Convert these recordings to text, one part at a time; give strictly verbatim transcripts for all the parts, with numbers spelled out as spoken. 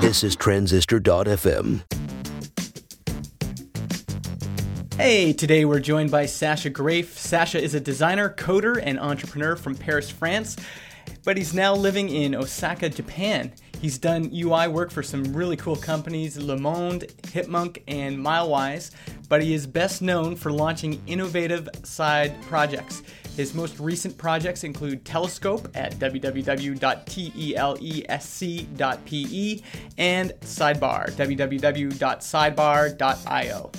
This is Transistor dot f m. Hey, today we're joined by Sacha Greif. Sacha is a designer, coder, and entrepreneur from Paris, France, but he's now living in Osaka, Japan. He's done U I work for some really cool companies, Le Monde, Hipmunk, and Milewise, but he is best known for launching innovative side projects. His most recent projects include Telescope at w w w dot telesc dot p e and Sidebar, w w w dot sidebar dot i o.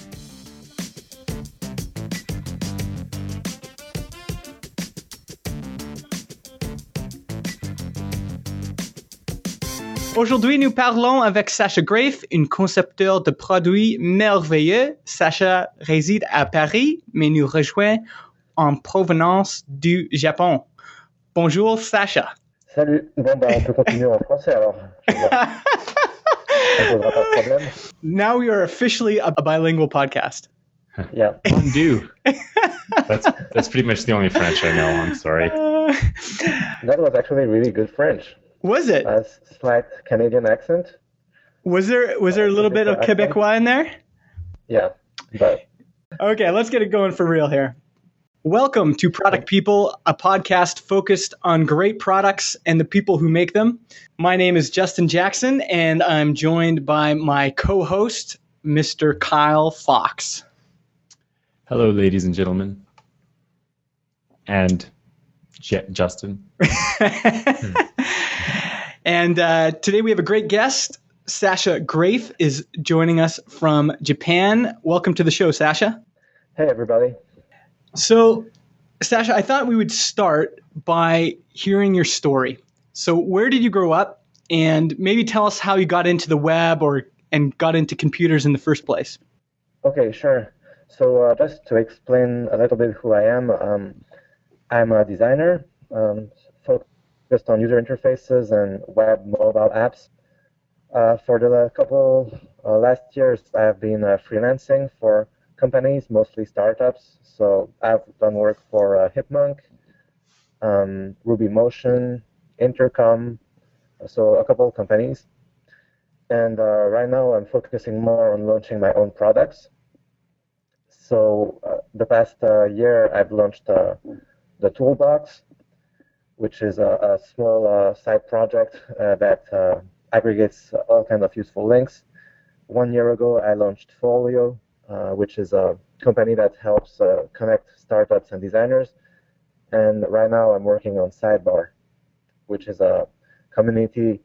Aujourd'hui, nous parlons avec Sacha Greif, un concepteur de produits merveilleux. Sacha réside à Paris, mais nous rejoint en provenance du Japon. Bonjour, Sacha. Salut. Bon, ben, on peut continuer en français, alors. Ça posera pas de problème. Now we are officially a bilingual podcast. Yeah. Undo. that's, that's pretty much the only French I know. I'm sorry. Uh, that was actually really good French. Was it? A slight Canadian accent. Was there was there a little bit of Quebecois in there? Yeah. But. Okay, let's get it going for real here. Welcome to Product People, a podcast focused on great products and the people who make them. My name is Justin Jackson, and I'm joined by my co-host, Mister Kyle Fox. Hello, ladies and gentlemen. And Je- Justin. hmm. And uh, today we have a great guest. Sacha Greif is joining us from Japan. Welcome to the show, Sacha. Hey, everybody. So, Sacha, I thought we would start by hearing your story. So where did you grow up? And maybe tell us how you got into the web or and got into computers in the first place. Okay, sure. So uh, just to explain a little bit who I am, um, I'm a designer. Um, so just on user interfaces and web mobile apps. Uh, for the couple uh, last years, I've been uh, freelancing for companies, mostly startups. So I've done work for uh, Hipmunk, um, Ruby Motion, Intercom, so a couple of companies. And uh, right now, I'm focusing more on launching my own products. So uh, the past uh, year, I've launched uh, the Toolbox, which is a, a small uh, side project uh, that uh, aggregates all kinds of useful links. One year ago, I launched Folio, uh, which is a company that helps uh, connect startups and designers. And right now, I'm working on Sidebar, which is a community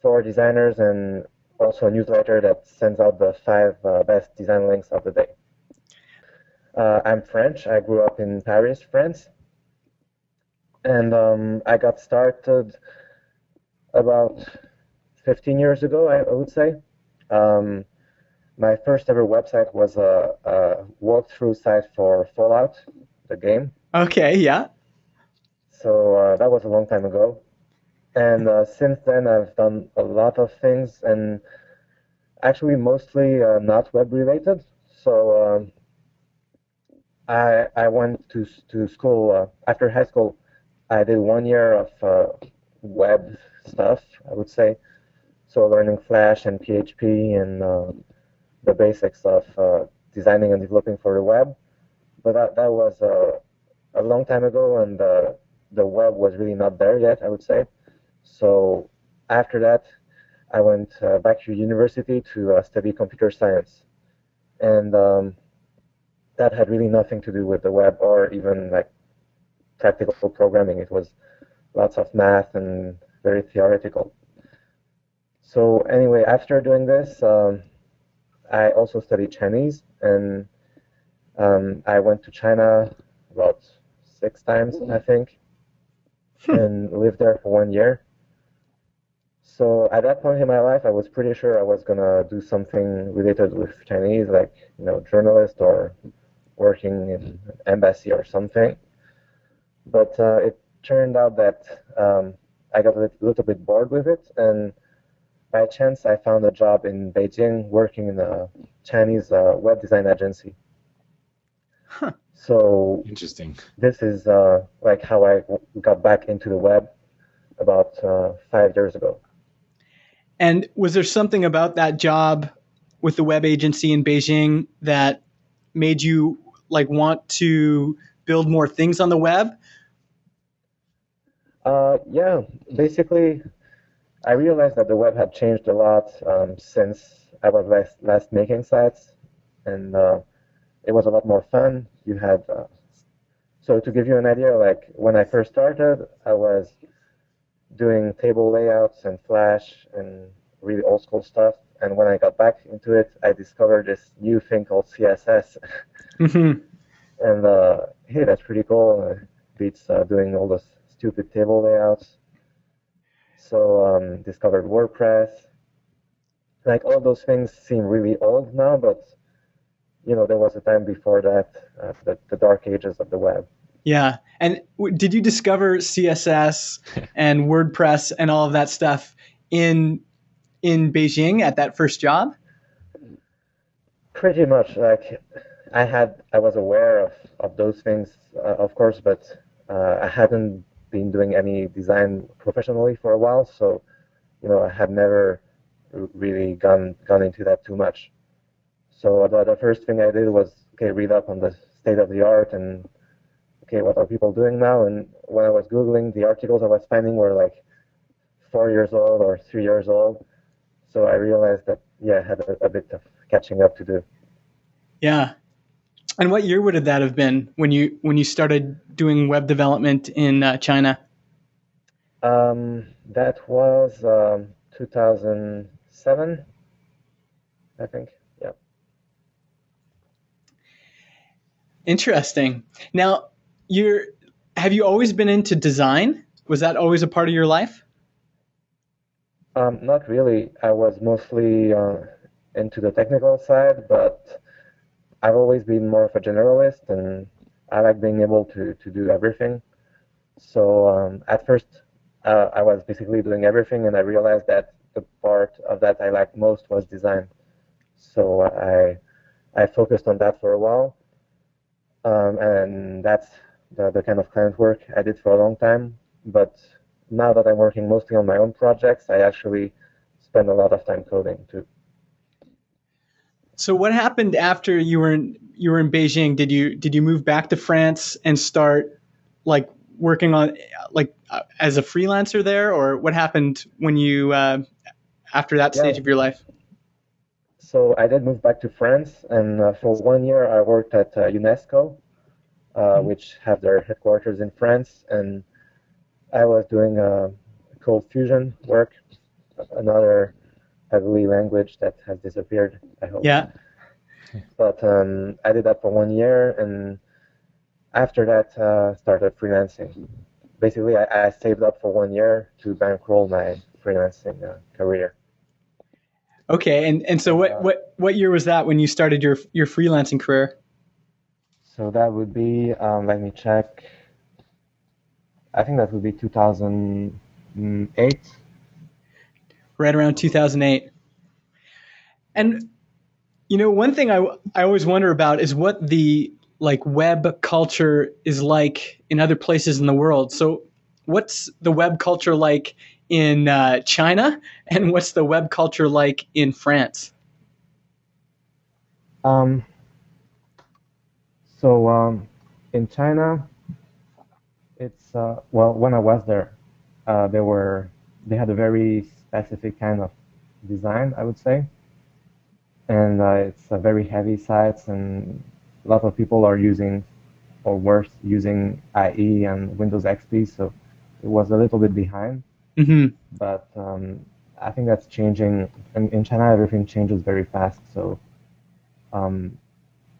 for designers and also a newsletter that sends out the five uh, best design links of the day. Uh, I'm French. I grew up in Paris, France. And um, I got started about fifteen years ago, I would say. Um, my first ever website was a, a walkthrough site for Fallout, the game. Okay, yeah. So uh, that was a long time ago. And uh, since then, I've done a lot of things, and actually mostly uh, not web-related. So um, I I went to to school uh, after high school. I did one year of uh, web stuff, I would say, so learning Flash and P H P and uh, the basics of uh, designing and developing for the web. But that, that was uh, a long time ago, and uh, the web was really not there yet, I would say. So after that, I went uh, back to university to uh, study computer science. And um, that had really nothing to do with the web or even like practical programming. It was lots of math and very theoretical. So anyway, after doing this, um, I also studied Chinese, and um, I went to China about six times, I think, and lived there for one year. So at that point in my life, I was pretty sure I was gonna do something related with Chinese, like, you know, journalist or working in an embassy or something. But uh, it turned out that um, I got a little bit bored with it, and by chance I found a job in Beijing working in a Chinese uh, web design agency. Huh. So interesting. This is uh, like how I got back into the web about uh, five years ago. And was there something about that job with the web agency in Beijing that made you like want to build more things on the web? Uh, yeah, basically, I realized that the web had changed a lot um, since I was last, last making sites, and uh, it was a lot more fun. You had uh, so to give you an idea, like when I first started, I was doing table layouts and Flash and really old school stuff. And when I got back into it, I discovered this new thing called C S S. Mm-hmm. And uh, hey, that's pretty cool. It beats uh, doing all those stupid table layouts. So um, discovered WordPress. Like all those things seem really old now, but you know, there was a time before that, uh, the, the dark ages of the web. Yeah. And w- did you discover C S S and WordPress and all of that stuff in in Beijing at that first job? Pretty much. Like I had, I was aware of, of those things, uh, of course, but uh, I hadn't been doing any design professionally for a while. So, you know, I had never r- really gone gone into that too much. So the, the first thing I did was, okay, read up on the state of the art and, okay, what are people doing now? And when I was Googling, the articles I was finding were like four years old or three years old. So I realized that, yeah, I had a, a bit of catching up to do. Yeah. And what year would that have been when you when you started doing web development in uh, China? Um, that was um, two thousand seven, I think. Interesting. Now, you're, have you always been into design? Was that always a part of your life? Um, not really. I was mostly uh, into the technical side, but I've always been more of a generalist, and I like being able to, to do everything. So um, at first, uh, I was basically doing everything, and I realized that the part of that I liked most was design. So I I focused on that for a while. Um, and that's the, the kind of client work I did for a long time. But now that I'm working mostly on my own projects, I actually spend a lot of time coding too. So what happened after you were in, you were in Beijing? Did you did you move back to France and start like working on like uh, as a freelancer there, or what happened when you uh, after that yeah. stage of your life? So I did move back to France, and uh, for one year I worked at uh, UNESCO, uh, mm-hmm. which have their headquarters in France, and I was doing uh, cold fusion work, another heavily language that has disappeared, I hope. Yeah. But um, I did that for one year, and after that uh, started freelancing. Basically, I, I saved up for one year to bankroll my freelancing uh, career. Okay, and, and so what, what, what year was that when you started your your freelancing career? So that would be, um, let me check, I think that would be two thousand eight. Right around two thousand eight. And, you know, one thing I, I always wonder about is what the, like, web culture is like in other places in the world. So what's the web culture like in uh, China, and what's the web culture like in France? Um, so um, in China, it's uh, well, when I was there, uh, they were they had a very specific kind of design, I would say, and uh, it's a very heavy sites, and a lot of people are using, or worse, using I E and Windows X P, so it was a little bit behind. Mm-hmm. But um, I think that's changing. In, in China, everything changes very fast. So um,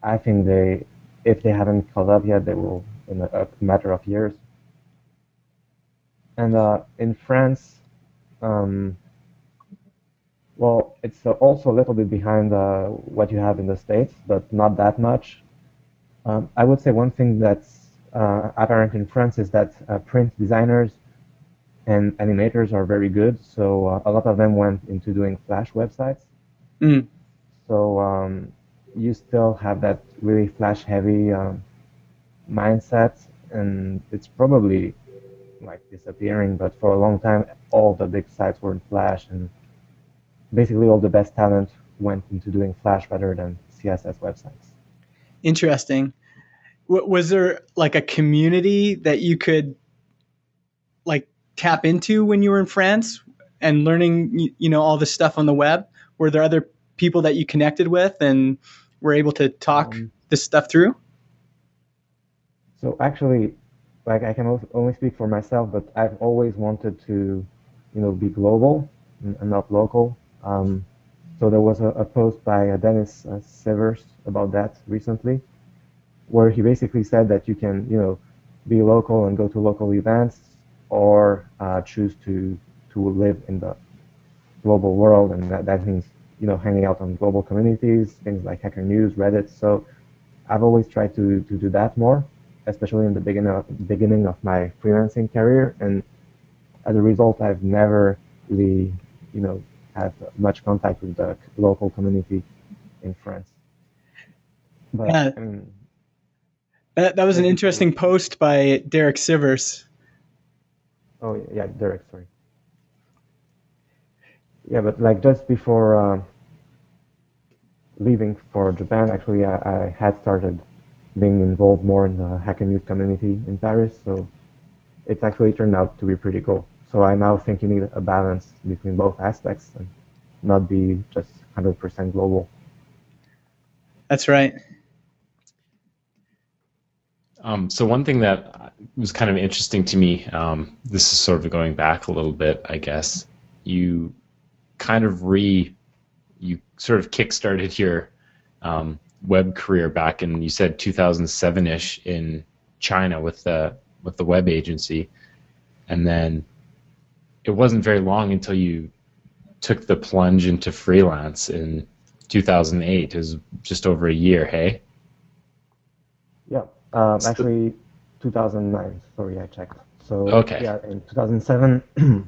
I think they, if they haven't caught up yet, they will in a, a matter of years. And uh, in France, um, well, it's also a little bit behind uh, what you have in the States, but not that much. Um, I would say one thing that's uh, apparent in France is that uh, print designers and animators are very good, so uh, a lot of them went into doing Flash websites. Mm. So um, you still have that really Flash-heavy um, mindset, and it's probably like disappearing. But for a long time, all the big sites were in Flash, and basically all the best talent went into doing Flash rather than C S S websites. Interesting. W- was there like a community that you could like tap into when you were in France and learning, you, you know, all this stuff on the web? Were there other people that you connected with and were able to talk um, this stuff through? So actually, like I can only speak for myself, but I've always wanted to, you know, be global and not local. Um, so there was a, a post by uh, Dennis uh, Sivers about that recently, where he basically said that you can, you know, be local and go to local events, or uh, choose to to live in the global world, and that, that means, you know, hanging out on global communities, things like Hacker News, Reddit. So I've always tried to, to do that more, especially in the beginning of, beginning of my freelancing career, and as a result, I've never really, you know, had much contact with the local community in France. But, uh, I mean, that, that was an interesting was, post by Derek Sivers. Oh, yeah, Derek, sorry. Yeah, but like just before um, leaving for Japan, actually, I, I had started being involved more in the Hacker News community in Paris, so it's actually turned out to be pretty cool. So I now think you need a balance between both aspects and not be just one hundred percent global. That's right. Um, so one thing that was kind of interesting to me, um, this is sort of going back a little bit, I guess, you kind of re, you sort of kickstarted your um, web career back in, you said two thousand seven-ish in China with the with the web agency, and then it wasn't very long until you took the plunge into freelance in two thousand eight. It was just over a year, hey? Yeah, um, actually two thousand nine. Sorry, I checked. So okay. Yeah, in two thousand seven.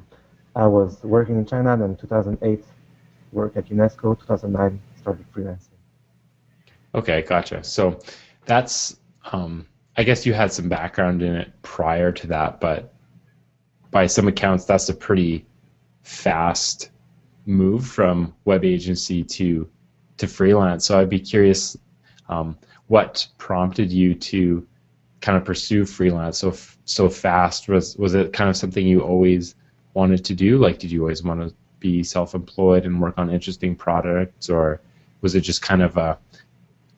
I was working in China, then two thousand eight, worked at UNESCO, two thousand nine, started freelancing. Okay, gotcha. So that's, um, I guess you had some background in it prior to that, but by some accounts, that's a pretty fast move from web agency to to freelance. So I'd be curious, um, what prompted you to kind of pursue freelance so so fast? Was was it kind of something you always wanted to do? Like, did you always want to be self-employed and work on interesting products, or was it just kind of a,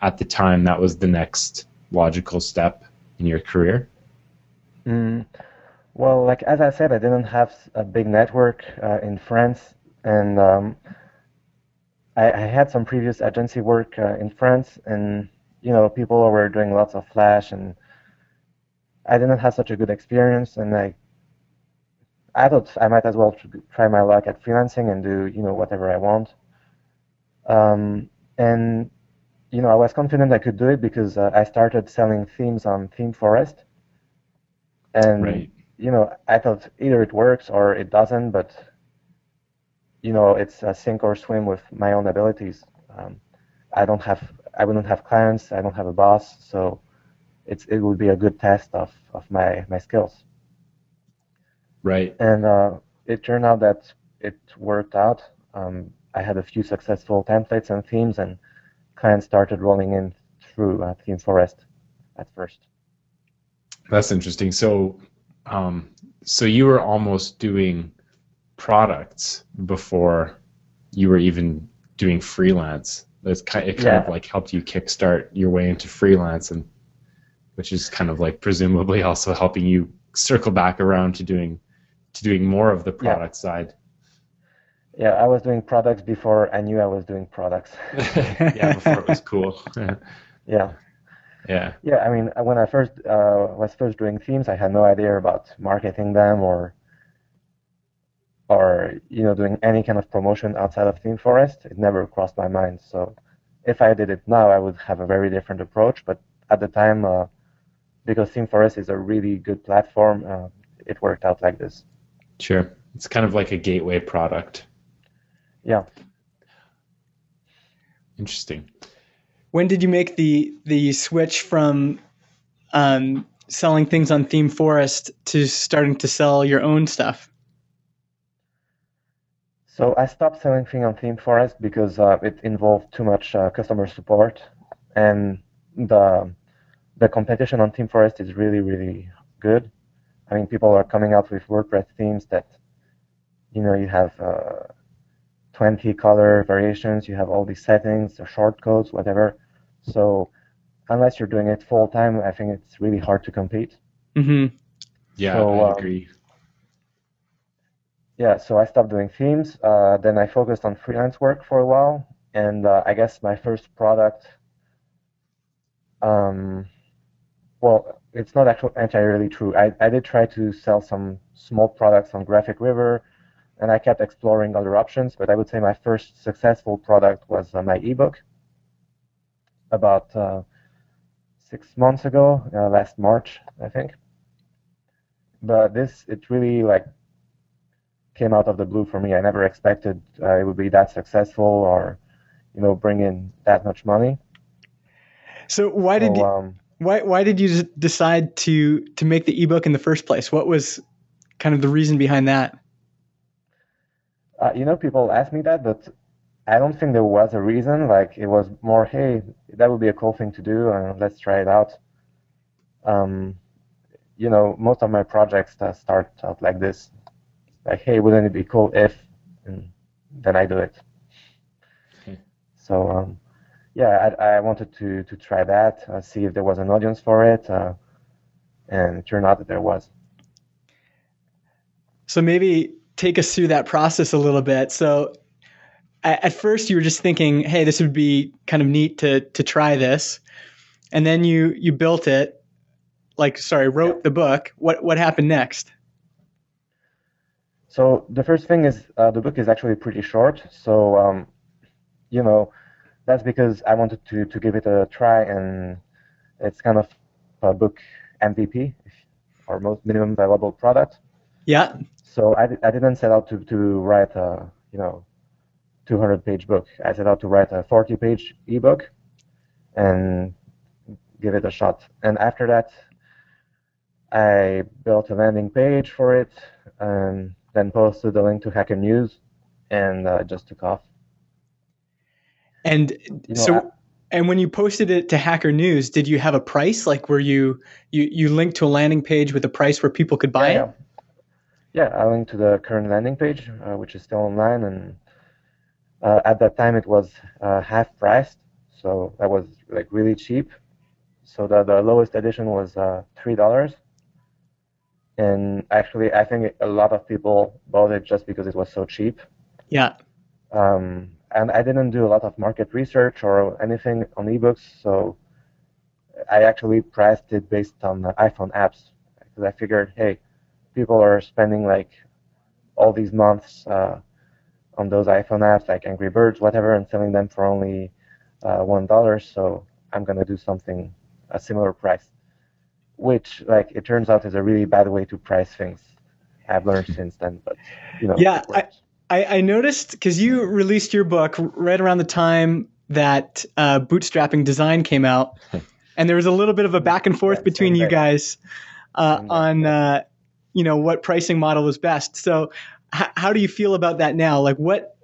at the time, that was the next logical step in your career? Mm, well, like, as I said, I didn't have a big network uh, in France, and um, I, I had some previous agency work uh, in France, and, you know, people were doing lots of Flash, and I didn't have such a good experience, and I I thought I might as well try my luck at freelancing and do, you know, whatever I want. Um, and, you know, I was confident I could do it because uh, I started selling themes on ThemeForest. And, right. You know, I thought either it works or it doesn't, but, you know, it's a sink or swim with my own abilities. Um, I don't have, I wouldn't have clients, I don't have a boss, so it's, it would be a good test of, of my, my skills. Right. And uh, it turned out that it worked out. Um, I had a few successful templates and themes, and clients started rolling in through uh, ThemeForest at first. That's interesting. So, um, so you were almost doing products before you were even doing freelance. That's kind. It kind yeah. of like helped you kickstart your way into freelance, and which is kind of like presumably also helping you circle back around to doing. To doing more of the product yeah. side. Yeah, I was doing products before I knew I was doing products. Yeah, before it was cool. Yeah. Yeah. Yeah, I mean, when I first uh, was first doing themes, I had no idea about marketing them or, or you know, doing any kind of promotion outside of ThemeForest. It never crossed my mind. So if I did it now, I would have a very different approach. But at the time, uh, because ThemeForest is a really good platform, uh, it worked out like this. Sure. It's kind of like a gateway product. Yeah. Interesting. When did you make the the switch from um, selling things on ThemeForest to starting to sell your own stuff? So I stopped selling things on ThemeForest because uh, it involved too much uh, customer support, and the the competition on ThemeForest is really, really good. I mean, people are coming out with WordPress themes that, you know, you have uh, twenty color variations, you have all these settings, shortcodes, whatever. So unless you're doing it full time, I think it's really hard to compete. Mm-hmm. Yeah, so, I um, agree. Yeah, so I stopped doing themes. Uh, then I focused on freelance work for a while, and uh, I guess my first product, um, well, it's not actually entirely true. I, I did try to sell some small products on Graphic River, and I kept exploring other options, but I would say my first successful product was uh, my ebook about uh, six months ago, uh, last March, I think. But this, it really, like, came out of the blue for me. I never expected uh, it would be that successful, or, you know, bring in that much money. So why did so, you, um, why why did you decide to to make the ebook in the first place? What was kind of the reason behind that? Uh, you know, people ask me that, but I don't think there was a reason. Like, it was more, hey, that would be a cool thing to do, and uh, let's try it out. Um, you know, most of my projects uh, start out like this. Like, hey, wouldn't it be cool if, and then I do it. Okay. So, um, yeah, I, I wanted to, to try that, uh, see if there was an audience for it, uh, and it turned out that there was. So maybe take us through that process a little bit. So at, at first you were just thinking, hey, this would be kind of neat to to try this. And then you, you built it, like, sorry, wrote yeah. the book. What what happened next? So the first thing is uh, the book is actually pretty short. So, um, you know, that's because I wanted to, to give it a try, and it's kind of a book M V P, or most minimum viable product. Yeah. So I, I didn't set out to, to write a, you know, two hundred page book. I set out to write a forty page ebook and give it a shot. And after that, I built a landing page for it, and then posted the link to Hacker News, and uh, just took off. And you know, so, I, and when you posted it to Hacker News, did you have a price? Like, were you you you linked to a landing page with a price where people could buy yeah, it? Yeah. yeah, I linked to the current landing page, uh, which is still online, and uh, at that time it was uh, half priced, so that was like really cheap. So the the lowest edition was uh, three dollars. And actually, I think a lot of people bought it just because it was so cheap. Yeah. Um, and I didn't do a lot of market research or anything on ebooks, so I actually priced it based on iPhone apps, because I figured, hey, people are spending like all these months uh, on those iPhone apps, like Angry Birds, whatever, and selling them for only uh, one dollar, so I'm going to do something a similar price. Which, like, it turns out is a really bad way to price things. I've learned since then, but, you know. Yeah, I, I noticed, because you released your book right around the time that uh, Bootstrapping Design came out, and there was a little bit of a back and forth yeah, between you guys uh, on, uh, you know, what pricing model was best. So h- how do you feel about that now? Like, what,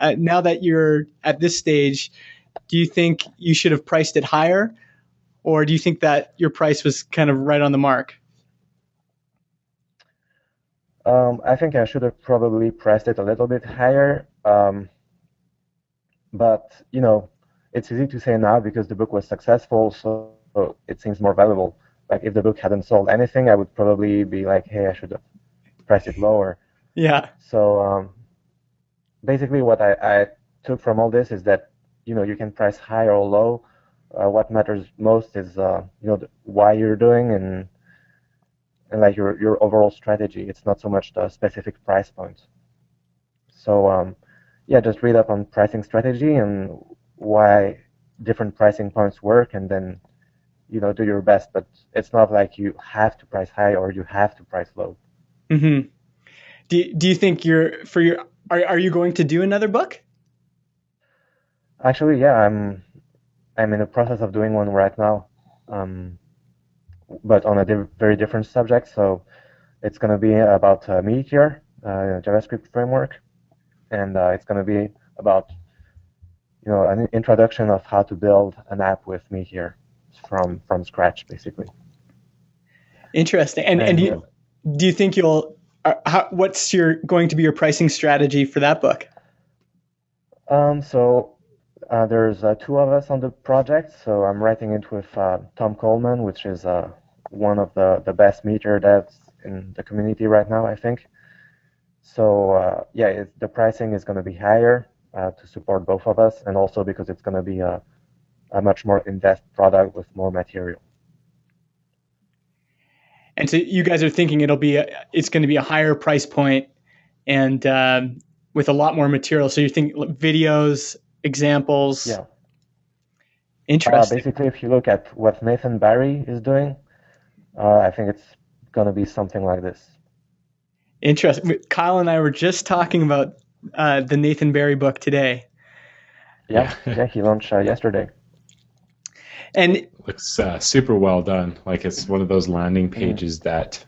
uh, now that you're at this stage, do you think you should have priced it higher? Or do you think that your price was kind of right on the mark? Um, I think I should have probably priced it a little bit higher. Um, but, you know, it's easy to say now because the book was successful, so it seems more valuable. Like, if the book hadn't sold anything, I would probably be like, hey, I should have priced it lower. Yeah. So um, basically what I, I took from all this is that, you know, you can price high or low. Uh, what matters most is, uh, you know, th- why you're doing and and like your your overall strategy. It's not so much the specific price point. So um, yeah, just read up on pricing strategy and why different pricing points work, and then, you know, do your best. But it's not like you have to price high or you have to price low. Mm-hmm. Do Do you think you're for your are are you going to do another book? Actually, yeah, I'm. I'm in the process of doing one right now, um, but on a div- very different subject. So it's going to be about uh, Meteor, uh, JavaScript framework. and uh, it's going to be about, you know, an introduction of how to build an app with me here from from scratch, basically. Interesting. And and, and do, you, do you think you'll? Are, how, what's your going to be your pricing strategy for that book? Um, so uh, there's uh, two of us on the project. So I'm writing it with uh, Tom Coleman, which is uh, one of the the best meteor devs in the community right now, I think. So uh, yeah, it, the pricing is going to be higher uh, to support both of us, and also because it's going to be a a much more in-depth product with more material. And so you guys are thinking it'll be a, it's going to be a higher price point, and um, with a lot more material. So you think videos, examples. Yeah. Interesting. Uh, basically, if you look at what Nathan Barry is doing, uh, I think it's going to be something like this. Interesting. Kyle and I were just talking about uh, the Nathan Barry book today. Yeah, yeah, he launched uh, yesterday. And it looks uh, super well done. Like it's one of those landing pages yeah. that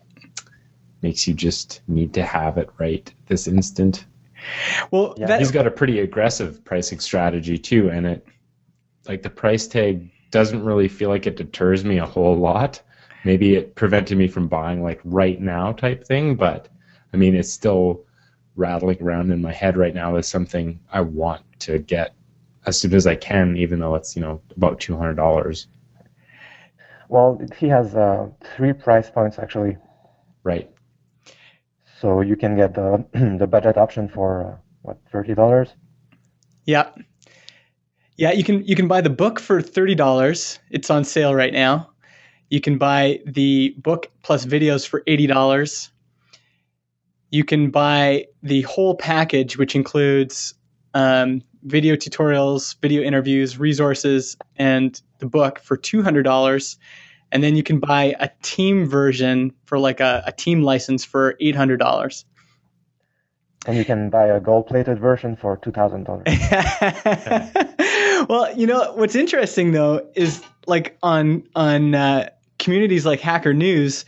makes you just need to have it right this instant. Well, yeah. He's got a pretty aggressive pricing strategy too, and it like the price tag doesn't really feel like it deters me a whole lot. Maybe it prevented me from buying like right now type thing, but I mean it's still rattling around in my head right now as something I want to get as soon as I can, even though it's, you know, about two hundred dollars. Well, he has uh, three price points, actually. Right. So you can get the the budget option for, uh, what, thirty dollars? Yeah. Yeah, you can you can buy the book for thirty dollars. It's on sale right now. You can buy the book plus videos for eighty dollars. You can buy the whole package, which includes... Um, video tutorials, video interviews, resources, and the book for two hundred dollars. And then you can buy a team version for like a, a team license for eight hundred dollars. And you can buy a gold-plated version for two thousand dollars. Well, you know, what's interesting though is like on on uh, communities like Hacker News,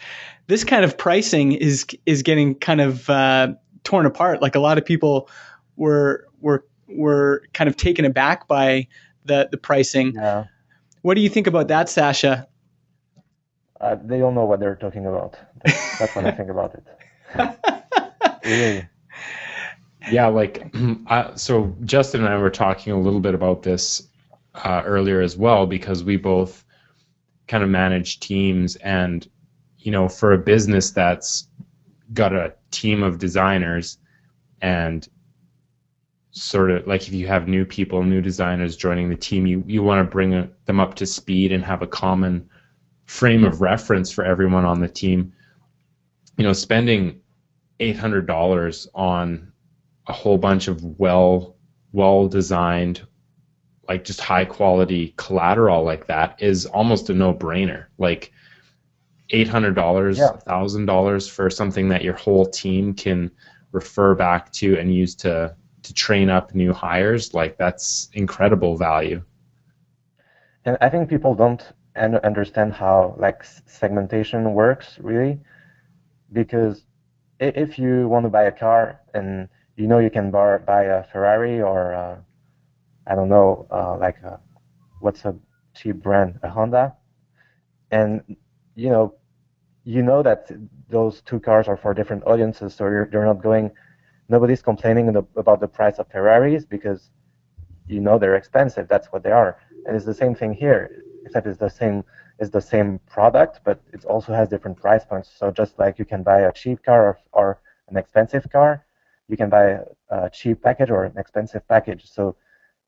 this kind of pricing is is getting kind of uh, torn apart. Like a lot of people were were were kind of taken aback by the, the pricing. Yeah. What do you think about that, Sacha? Uh, they don't know what they're talking about. That's, that's what I think about it. Really? Yeah, like, uh, so Justin and I were talking a little bit about this uh, earlier as well, because we both kind of manage teams. And, you know, for a business that's got a team of designers and sort of like if you have new people, new designers joining the team, you, you want to bring a, them up to speed and have a common frame of reference for everyone on the team. You know, spending eight hundred dollars on a whole bunch of well, well-designed, like just high-quality collateral like that is almost a no-brainer. Like eight hundred dollars, yeah. one thousand dollars for something that your whole team can refer back to and use to to train up new hires, like that's incredible value. And I think people don't understand how like segmentation works really, because if you want to buy a car and you know you can bar, buy a Ferrari or a, I don't know, uh, like a, what's a cheap brand, a Honda, and you know you know that those two cars are for different audiences, so you're, you're not going. Nobody's complaining the, about the price of Ferraris because you know they're expensive. That's what they are, and it's the same thing here, except it's the same it's the same product, but it also has different price points. So just like you can buy a cheap car or, or an expensive car, you can buy a cheap package or an expensive package. So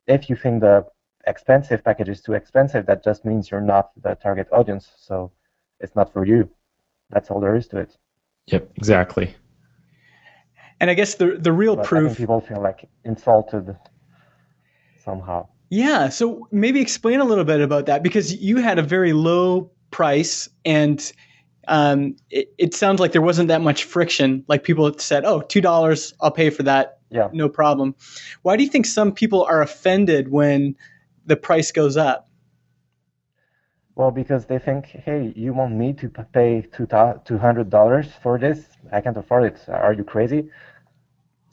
if you think the expensive package is too expensive, that just means you're not the target audience. So it's not for you. That's all there is to it. Yep, exactly. And I guess the the real but proof... I think people feel like insulted somehow. Yeah, so maybe explain a little bit about that, because you had a very low price and um, it, it sounds like there wasn't that much friction. Like people said, oh, two dollars, I'll pay for that, yeah. No problem. Why do you think some people are offended when the price goes up? Well, because they think, hey, you want me to pay two hundred dollars for this? I can't afford it. Are you crazy?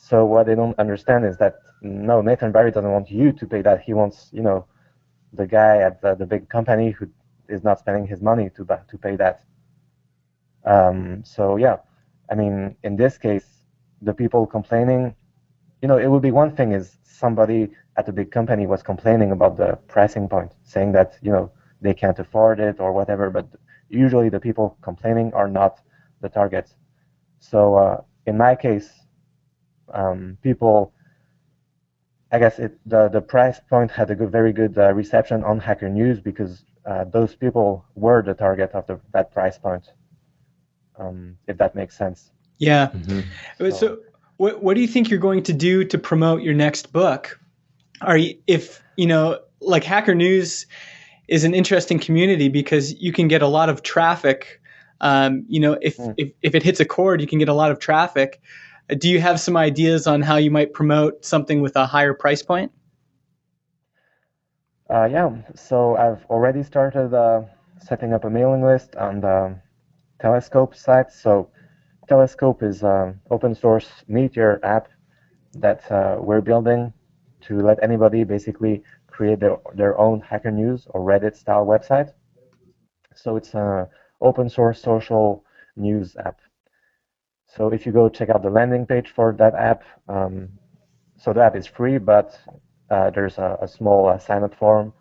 So what they don't understand is that, no, Nathan Barry doesn't want you to pay that. He wants, you know, the guy at the, the big company who is not spending his money to to pay that. Um, so, yeah, I mean, in this case, the people complaining, you know, it would be one thing is somebody at a big company was complaining about the pricing point, saying that, you know, they can't afford it or whatever, but usually the people complaining are not the targets. So uh, in my case, um, people, I guess it, the, the price point had a good, very good uh, reception on Hacker News because uh, those people were the target of the, that price point, um, if that makes sense. Yeah. Mm-hmm. So, so what, what do you think you're going to do to promote your next book? Are you, if, you know, like Hacker News is an interesting community because you can get a lot of traffic. Um, you know, if, mm. if if it hits a chord, you can get a lot of traffic. Do you have some ideas on how you might promote something with a higher price point? Uh, yeah, so I've already started uh, setting up a mailing list on the Telescope site. So Telescope is an open source Meteor app that uh, we're building to let anybody basically create their, their own Hacker News or Reddit-style website. So it's an open source social news app. So if you go check out the landing page for that app, um, so the app is free, but uh, there's a, a small uh, sign-up form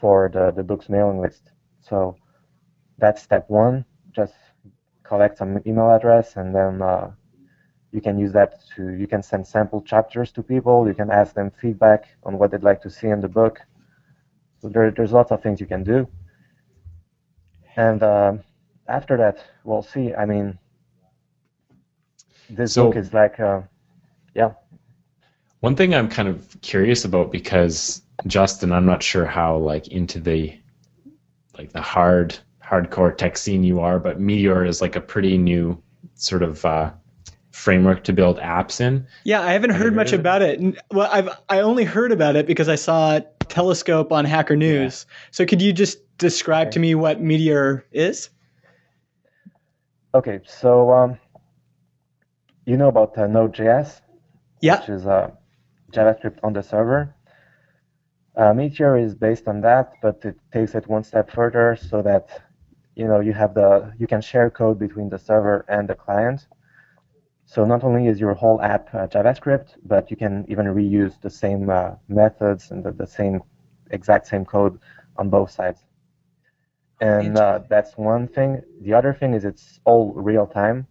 for the, the book's mailing list. So that's step one. Just collect some email address, and then uh, you can use that to, you can send sample chapters to people, you can ask them feedback on what they'd like to see in the book. So there, there's lots of things you can do. And uh, after that, we'll see. I mean, this so, book is like, uh, yeah. One thing I'm kind of curious about, because Justin, I'm not sure how like into the, like the hard, hardcore tech scene you are, but Meteor is like a pretty new sort of uh, framework to build apps in. Yeah, I haven't heard, heard much about it. Well, I've I only heard about it because I saw Telescope on Hacker News. Yeah. So could you just describe okay. to me what Meteor is? Okay, so um, you know about uh, Node.js, yeah. which is uh, JavaScript on the server. Uh, Meteor is based on that, but it takes it one step further so that you know you have the you can share code between the server and the client. So not only is your whole app uh, JavaScript, but you can even reuse the same uh, methods and the, the same exact same code on both sides. And uh, that's one thing. The other thing is it's all real time.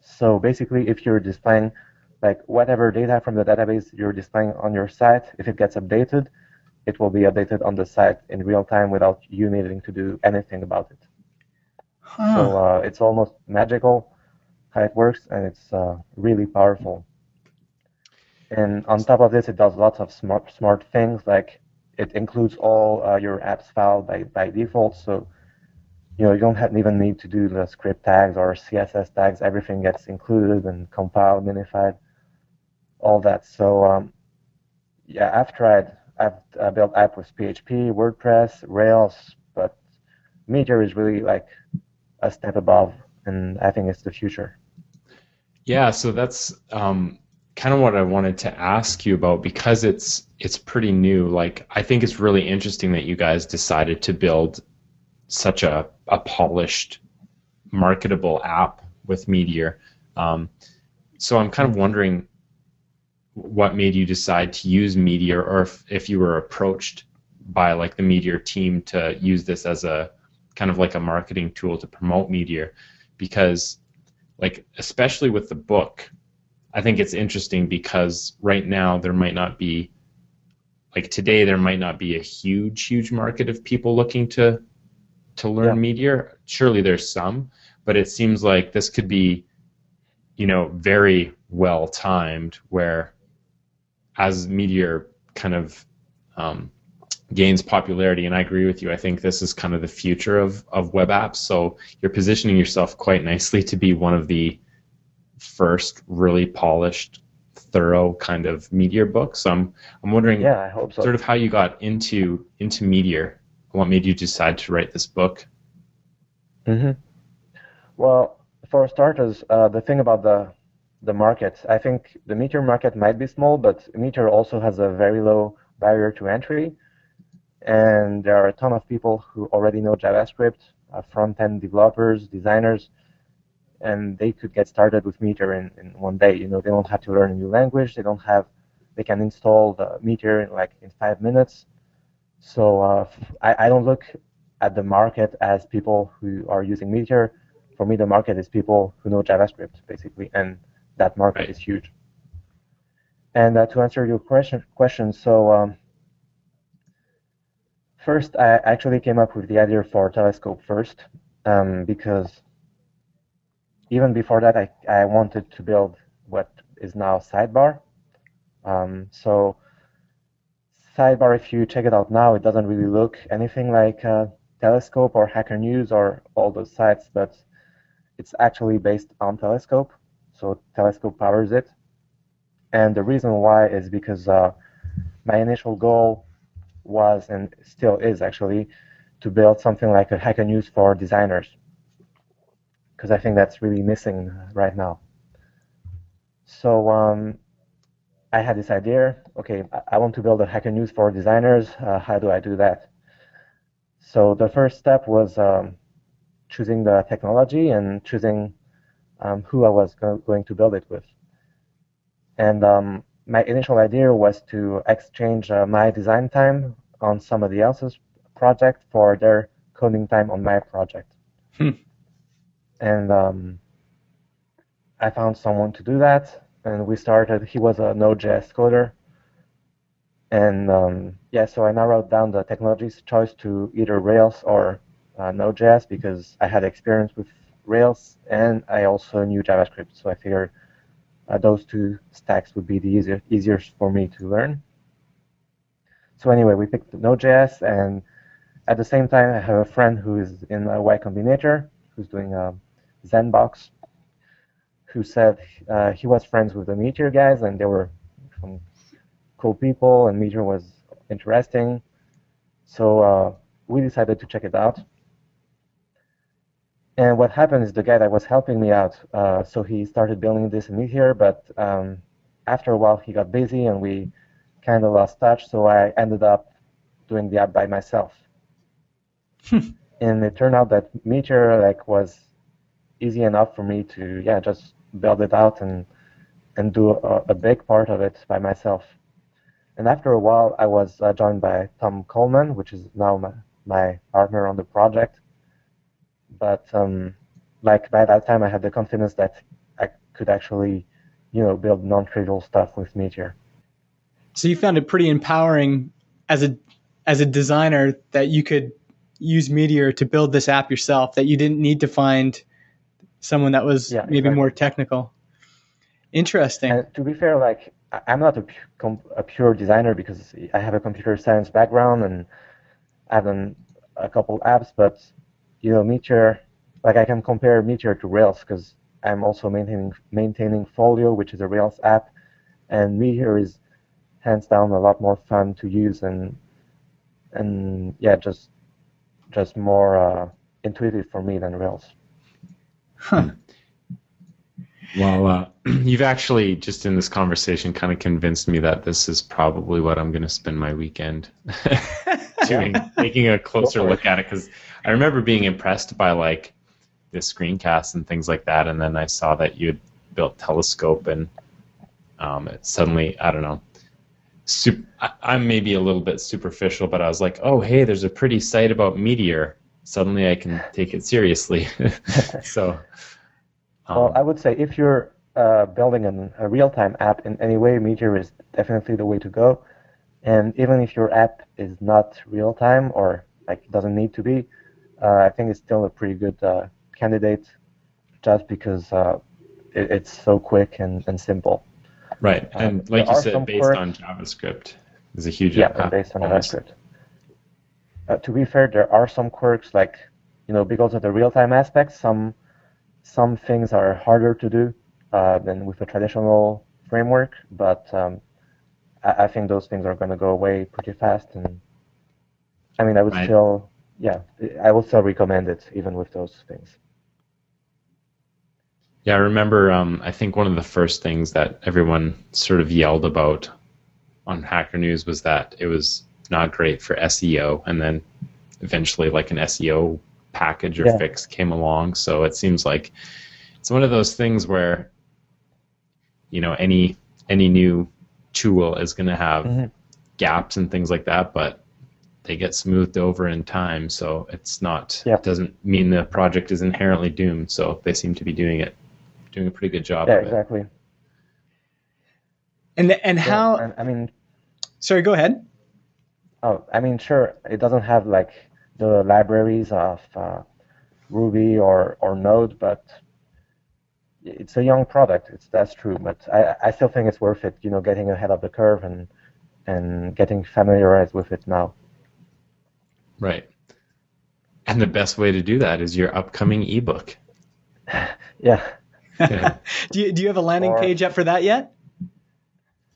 So basically, if you're displaying like whatever data from the database you're displaying on your site, if it gets updated, it will be updated on the site in real time without you needing to do anything about it. Huh. So uh, it's almost magical how it works, and it's uh, really powerful. And on top of this, it does lots of smart smart things, like it includes all uh, your apps file by, by default, so you know you don't have, even need to do the script tags or C S S tags. Everything gets included and compiled, minified, all that. So um, yeah, I've tried. I've I built apps with P H P, WordPress, Rails, but Meteor is really like a step above, and I think it's the future. Yeah, so that's um, kind of what I wanted to ask you about, because it's it's pretty new. Like, I think it's really interesting that you guys decided to build such a, a polished, marketable app with Meteor. Um, so I'm kind of wondering what made you decide to use Meteor, or if, if you were approached by like the Meteor team to use this as a kind of like a marketing tool to promote Meteor. Because, like, especially with the book, I think it's interesting because right now there might not be, like today there might not be a huge, huge market of people looking to to learn yeah. Meteor. Surely there's some, but it seems like this could be, you know, very well timed, where as Meteor kind of um, gains popularity, and I agree with you, I think this is kind of the future of, of web apps, so you're positioning yourself quite nicely to be one of the first really polished, thorough kind of Meteor books. So I'm, I'm wondering yeah, I hope so. sort of how you got into into Meteor, what made you decide to write this book? Mm-hmm. Well, for starters, uh, the thing about the the market. I think the Meteor market might be small, but Meteor also has a very low barrier to entry. And there are a ton of people who already know JavaScript, uh, front-end developers, designers, and they could get started with Meteor in, in one day. You know, they don't have to learn a new language. They don't have, they can install the Meteor in like in five minutes. So uh, I, I don't look at the market as people who are using Meteor. For me, the market is people who know JavaScript, basically, and that market right. is huge. And uh, to answer your question, question so. Um, First, I actually came up with the idea for Telescope first, um, because even before that, I, I wanted to build what is now Sidebar. Um, so Sidebar, if you check it out now, it doesn't really look anything like uh, Telescope or Hacker News or all those sites, but it's actually based on Telescope. So Telescope powers it. And the reason why is because uh, my initial goal was, and still is actually, to build something like a Hacker News for designers, because I think that's really missing right now. So um, I had this idea, okay, I want to build a Hacker News for designers, uh, how do I do that? So the first step was um, choosing the technology and choosing um, who I was go going to build it with. And um, my initial idea was to exchange uh, my design time on somebody else's project for their coding time on my project. Hmm. And um, I found someone to do that, and we started. He was a Node dot J S coder. And um, yeah, so I narrowed down the technology's choice to either Rails or uh, Node dot J S because I had experience with Rails, and I also knew JavaScript, so I figured Uh, those two stacks would be the easier, easier for me to learn. So anyway, we picked Node dot J S, and at the same time, I have a friend who is in a Y Combinator, who's doing a ZenBox, who said uh, he was friends with the Meteor guys, and they were some cool people, and Meteor was interesting. So uh, we decided to check it out. And what happened is the guy that was helping me out, uh, so he started building this in Meteor, but um, after a while he got busy and we kind of lost touch, so I ended up doing the app by myself. Hmm. And it turned out that Meteor like was easy enough for me to yeah just build it out and, and do a, a big part of it by myself. And after a while I was uh, joined by Tom Coleman, which is now my, my partner on the project. But um, like by that time, I had the confidence that I could actually, you know, build non-trivial stuff with Meteor. So you found it pretty empowering as a as a designer that you could use Meteor to build this app yourself. That you didn't need to find someone that was yeah, maybe exactly. more technical. Interesting. And to be fair, like I'm not a, pu a pure designer because I have a computer science background and I've done a couple apps, but you know, Meteor, like I can compare Meteor to Rails because I'm also maintaining maintaining Folio, which is a Rails app, and Meteor is hands down a lot more fun to use and and yeah, just just more uh, intuitive for me than Rails. Huh. Well, uh, you've actually just in this conversation kind of convinced me that this is probably what I'm going to spend my weekend doing, taking a closer look at it because I remember being impressed by like the screencasts and things like that, and then I saw that you had built Telescope, and um, it suddenly, I don't know, super, I, I'm maybe a little bit superficial, but I was like, oh, hey, there's a pretty site about Meteor. Suddenly I can take it seriously. So, um, well, I would say if you're uh, building an, a real-time app in any way, Meteor is definitely the way to go. And even if your app is not real-time or like doesn't need to be, Uh, I think it's still a pretty good uh, candidate just because uh, it, it's so quick and, and simple. Right, and um, like you said, based quirks. on JavaScript is a huge impact. Yeah, based on almost. JavaScript. Uh, to be fair, there are some quirks, like, you know, because of the real-time aspects, some some things are harder to do uh, than with a traditional framework, but um, I, I think those things are going to go away pretty fast. And I mean, I would right. still... Yeah, I will still recommend it, even with those things. Yeah, I remember, um, I think one of the first things that everyone sort of yelled about on Hacker News was that it was not great for S E O. And then eventually like an S E O package or yeah. fix came along. So it seems like it's one of those things where, you know, any any new tool is going to have mm-hmm. gaps and things like that, but they get smoothed over in time. So it's not, yeah. it doesn't mean the project is inherently doomed. So they seem to be doing it. doing a pretty good job yeah, of it. Exactly. And the, and yeah, how... I mean... Sorry, go ahead. Oh, I mean, sure, it doesn't have, like, the libraries of uh, Ruby or, or Node, but it's a young product. It's That's true, but I, I still think it's worth it, you know, getting ahead of the curve and and getting familiarized with it now. Right. And the best way to do that is your upcoming ebook. yeah. do you do you have a landing or, page up for that yet?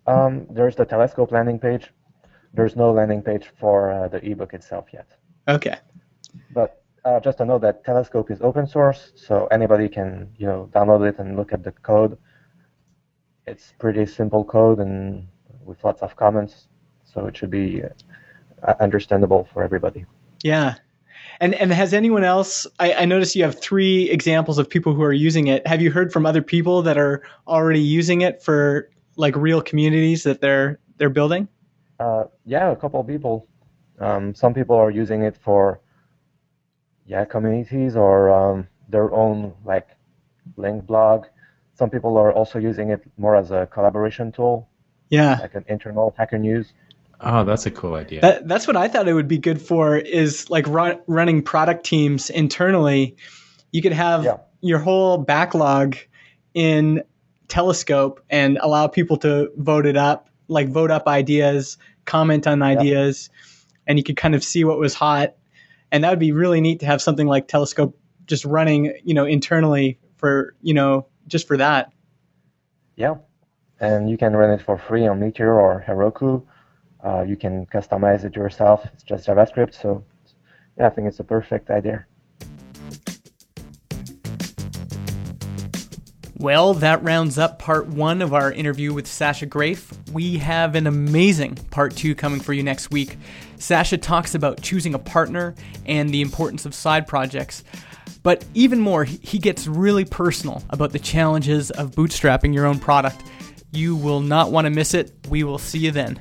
Um, there's the Telescope landing page. There's no landing page for uh, the ebook itself yet. Okay. But uh, just to know that Telescope is open source, so anybody can you know download it and look at the code. It's pretty simple code and with lots of comments, so it should be uh, understandable for everybody. Yeah. And and has anyone else, I, I noticed you have three examples of people who are using it. Have you heard from other people that are already using it for like real communities that they're they're building? Uh, yeah, a couple of people. Um, some people are using it for, yeah, communities or um, their own like link blog. Some people are also using it more as a collaboration tool. Yeah. Like an internal Hacker News. Oh, that's a cool idea. That, that's what I thought it would be good for is like run, running product teams internally. You could have yeah. your whole backlog in Telescope and allow people to vote it up, like vote up ideas, comment on ideas, yeah. and you could kind of see what was hot. And that would be really neat to have something like Telescope just running, you know, internally for, you know, just for that. Yeah. And you can run it for free on Meteor or Heroku. Uh, you can customize it yourself. It's just JavaScript. So yeah, I think it's a perfect idea. Well, that rounds up part one of our interview with Sacha Greif. We have an amazing part two coming for you next week. Sacha talks about choosing a partner and the importance of side projects. But even more, he gets really personal about the challenges of bootstrapping your own product. You will not want to miss it. We will see you then.